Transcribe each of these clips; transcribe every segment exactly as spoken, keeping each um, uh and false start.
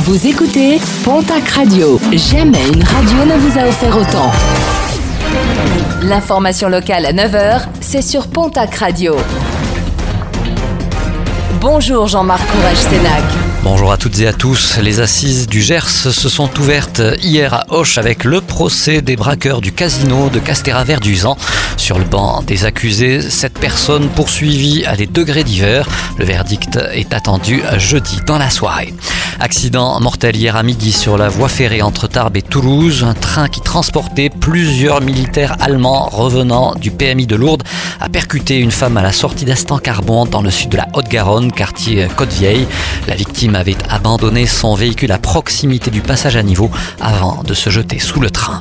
Vous écoutez Pontac Radio. Jamais une radio ne vous a offert autant. L'information locale à neuf heures, c'est sur Pontac Radio. Bonjour Jean-Marc Ouraguenac. Bonjour à toutes et à tous. Les assises du Gers se sont ouvertes hier à Auch avec le procès des braqueurs du casino de Castéra-Verduzan. Sur le banc des accusés, sept personnes poursuivies à des degrés divers. Le verdict est attendu jeudi dans la soirée. Accident mortel hier à midi sur la voie ferrée entre Tarbes et Toulouse. Un train qui transportait plusieurs militaires allemands revenant du P M I de Lourdes a percuté une femme à la sortie d'Estancarbon dans le sud de la Haute-Garonne, quartier Côte-Vieille. La victime avait abandonné son véhicule à proximité du passage à niveau avant de se jeter sous le train.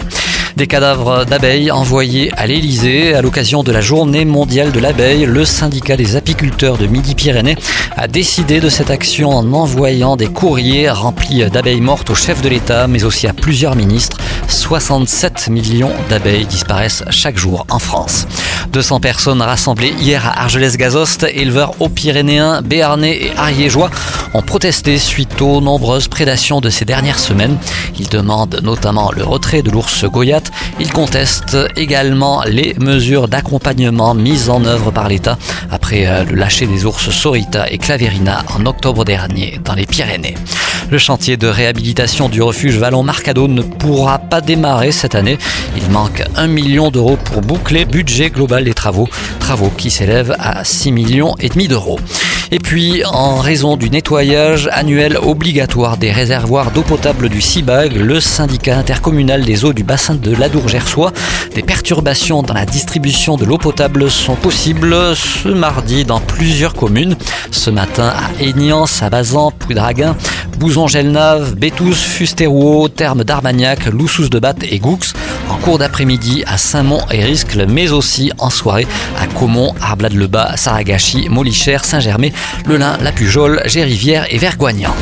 Des cadavres d'abeilles envoyés à l'Elysée. À l'occasion de la journée mondiale de l'abeille, le syndicat des apiculteurs de Midi-Pyrénées a décidé de cette action en envoyant des courriers remplis d'abeilles mortes au chef de l'État, mais aussi à plusieurs ministres. soixante-sept millions d'abeilles disparaissent chaque jour en France. deux cents personnes rassemblées hier à Argelès-Gazost, éleveurs haut-pyrénéens, béarnais et ariégeois, ont protesté suite aux nombreuses prédations de ces dernières semaines. Ils demandent notamment le retrait de l'ours Goyat. Ils contestent également les mesures d'accompagnement mises en œuvre par l'État après le lâcher des ours Sorita et Claverina en octobre dernier dans les Pyrénées. Le chantier de réhabilitation du refuge Vallon-Marcado ne pourra pas démarrer cette année. Il manque un million d'euros pour boucler budget global des travaux, travaux qui s'élèvent à six millions et demi d'euros. Et puis, en raison du nettoyage annuel obligatoire des réservoirs d'eau potable du Cibag, le syndicat intercommunal des eaux du bassin de Ladour-Gersois, des perturbations dans la distribution de l'eau potable sont possibles ce mardi dans plusieurs communes. Ce matin à Aignan, à Bazan, Prudraguin, Bouson-Gelnave, Bétouz, Fusté-Rouot, Therme Loussous-de-Batte et Goux. En cours d'après-midi à Saint-Mont et Risque, mais aussi en soirée à Comont, Arblade-le-Bas, Saragachi, Molichère, Saint-Germain, Le Lin, La Pujol, Gérivière et Vergoignan.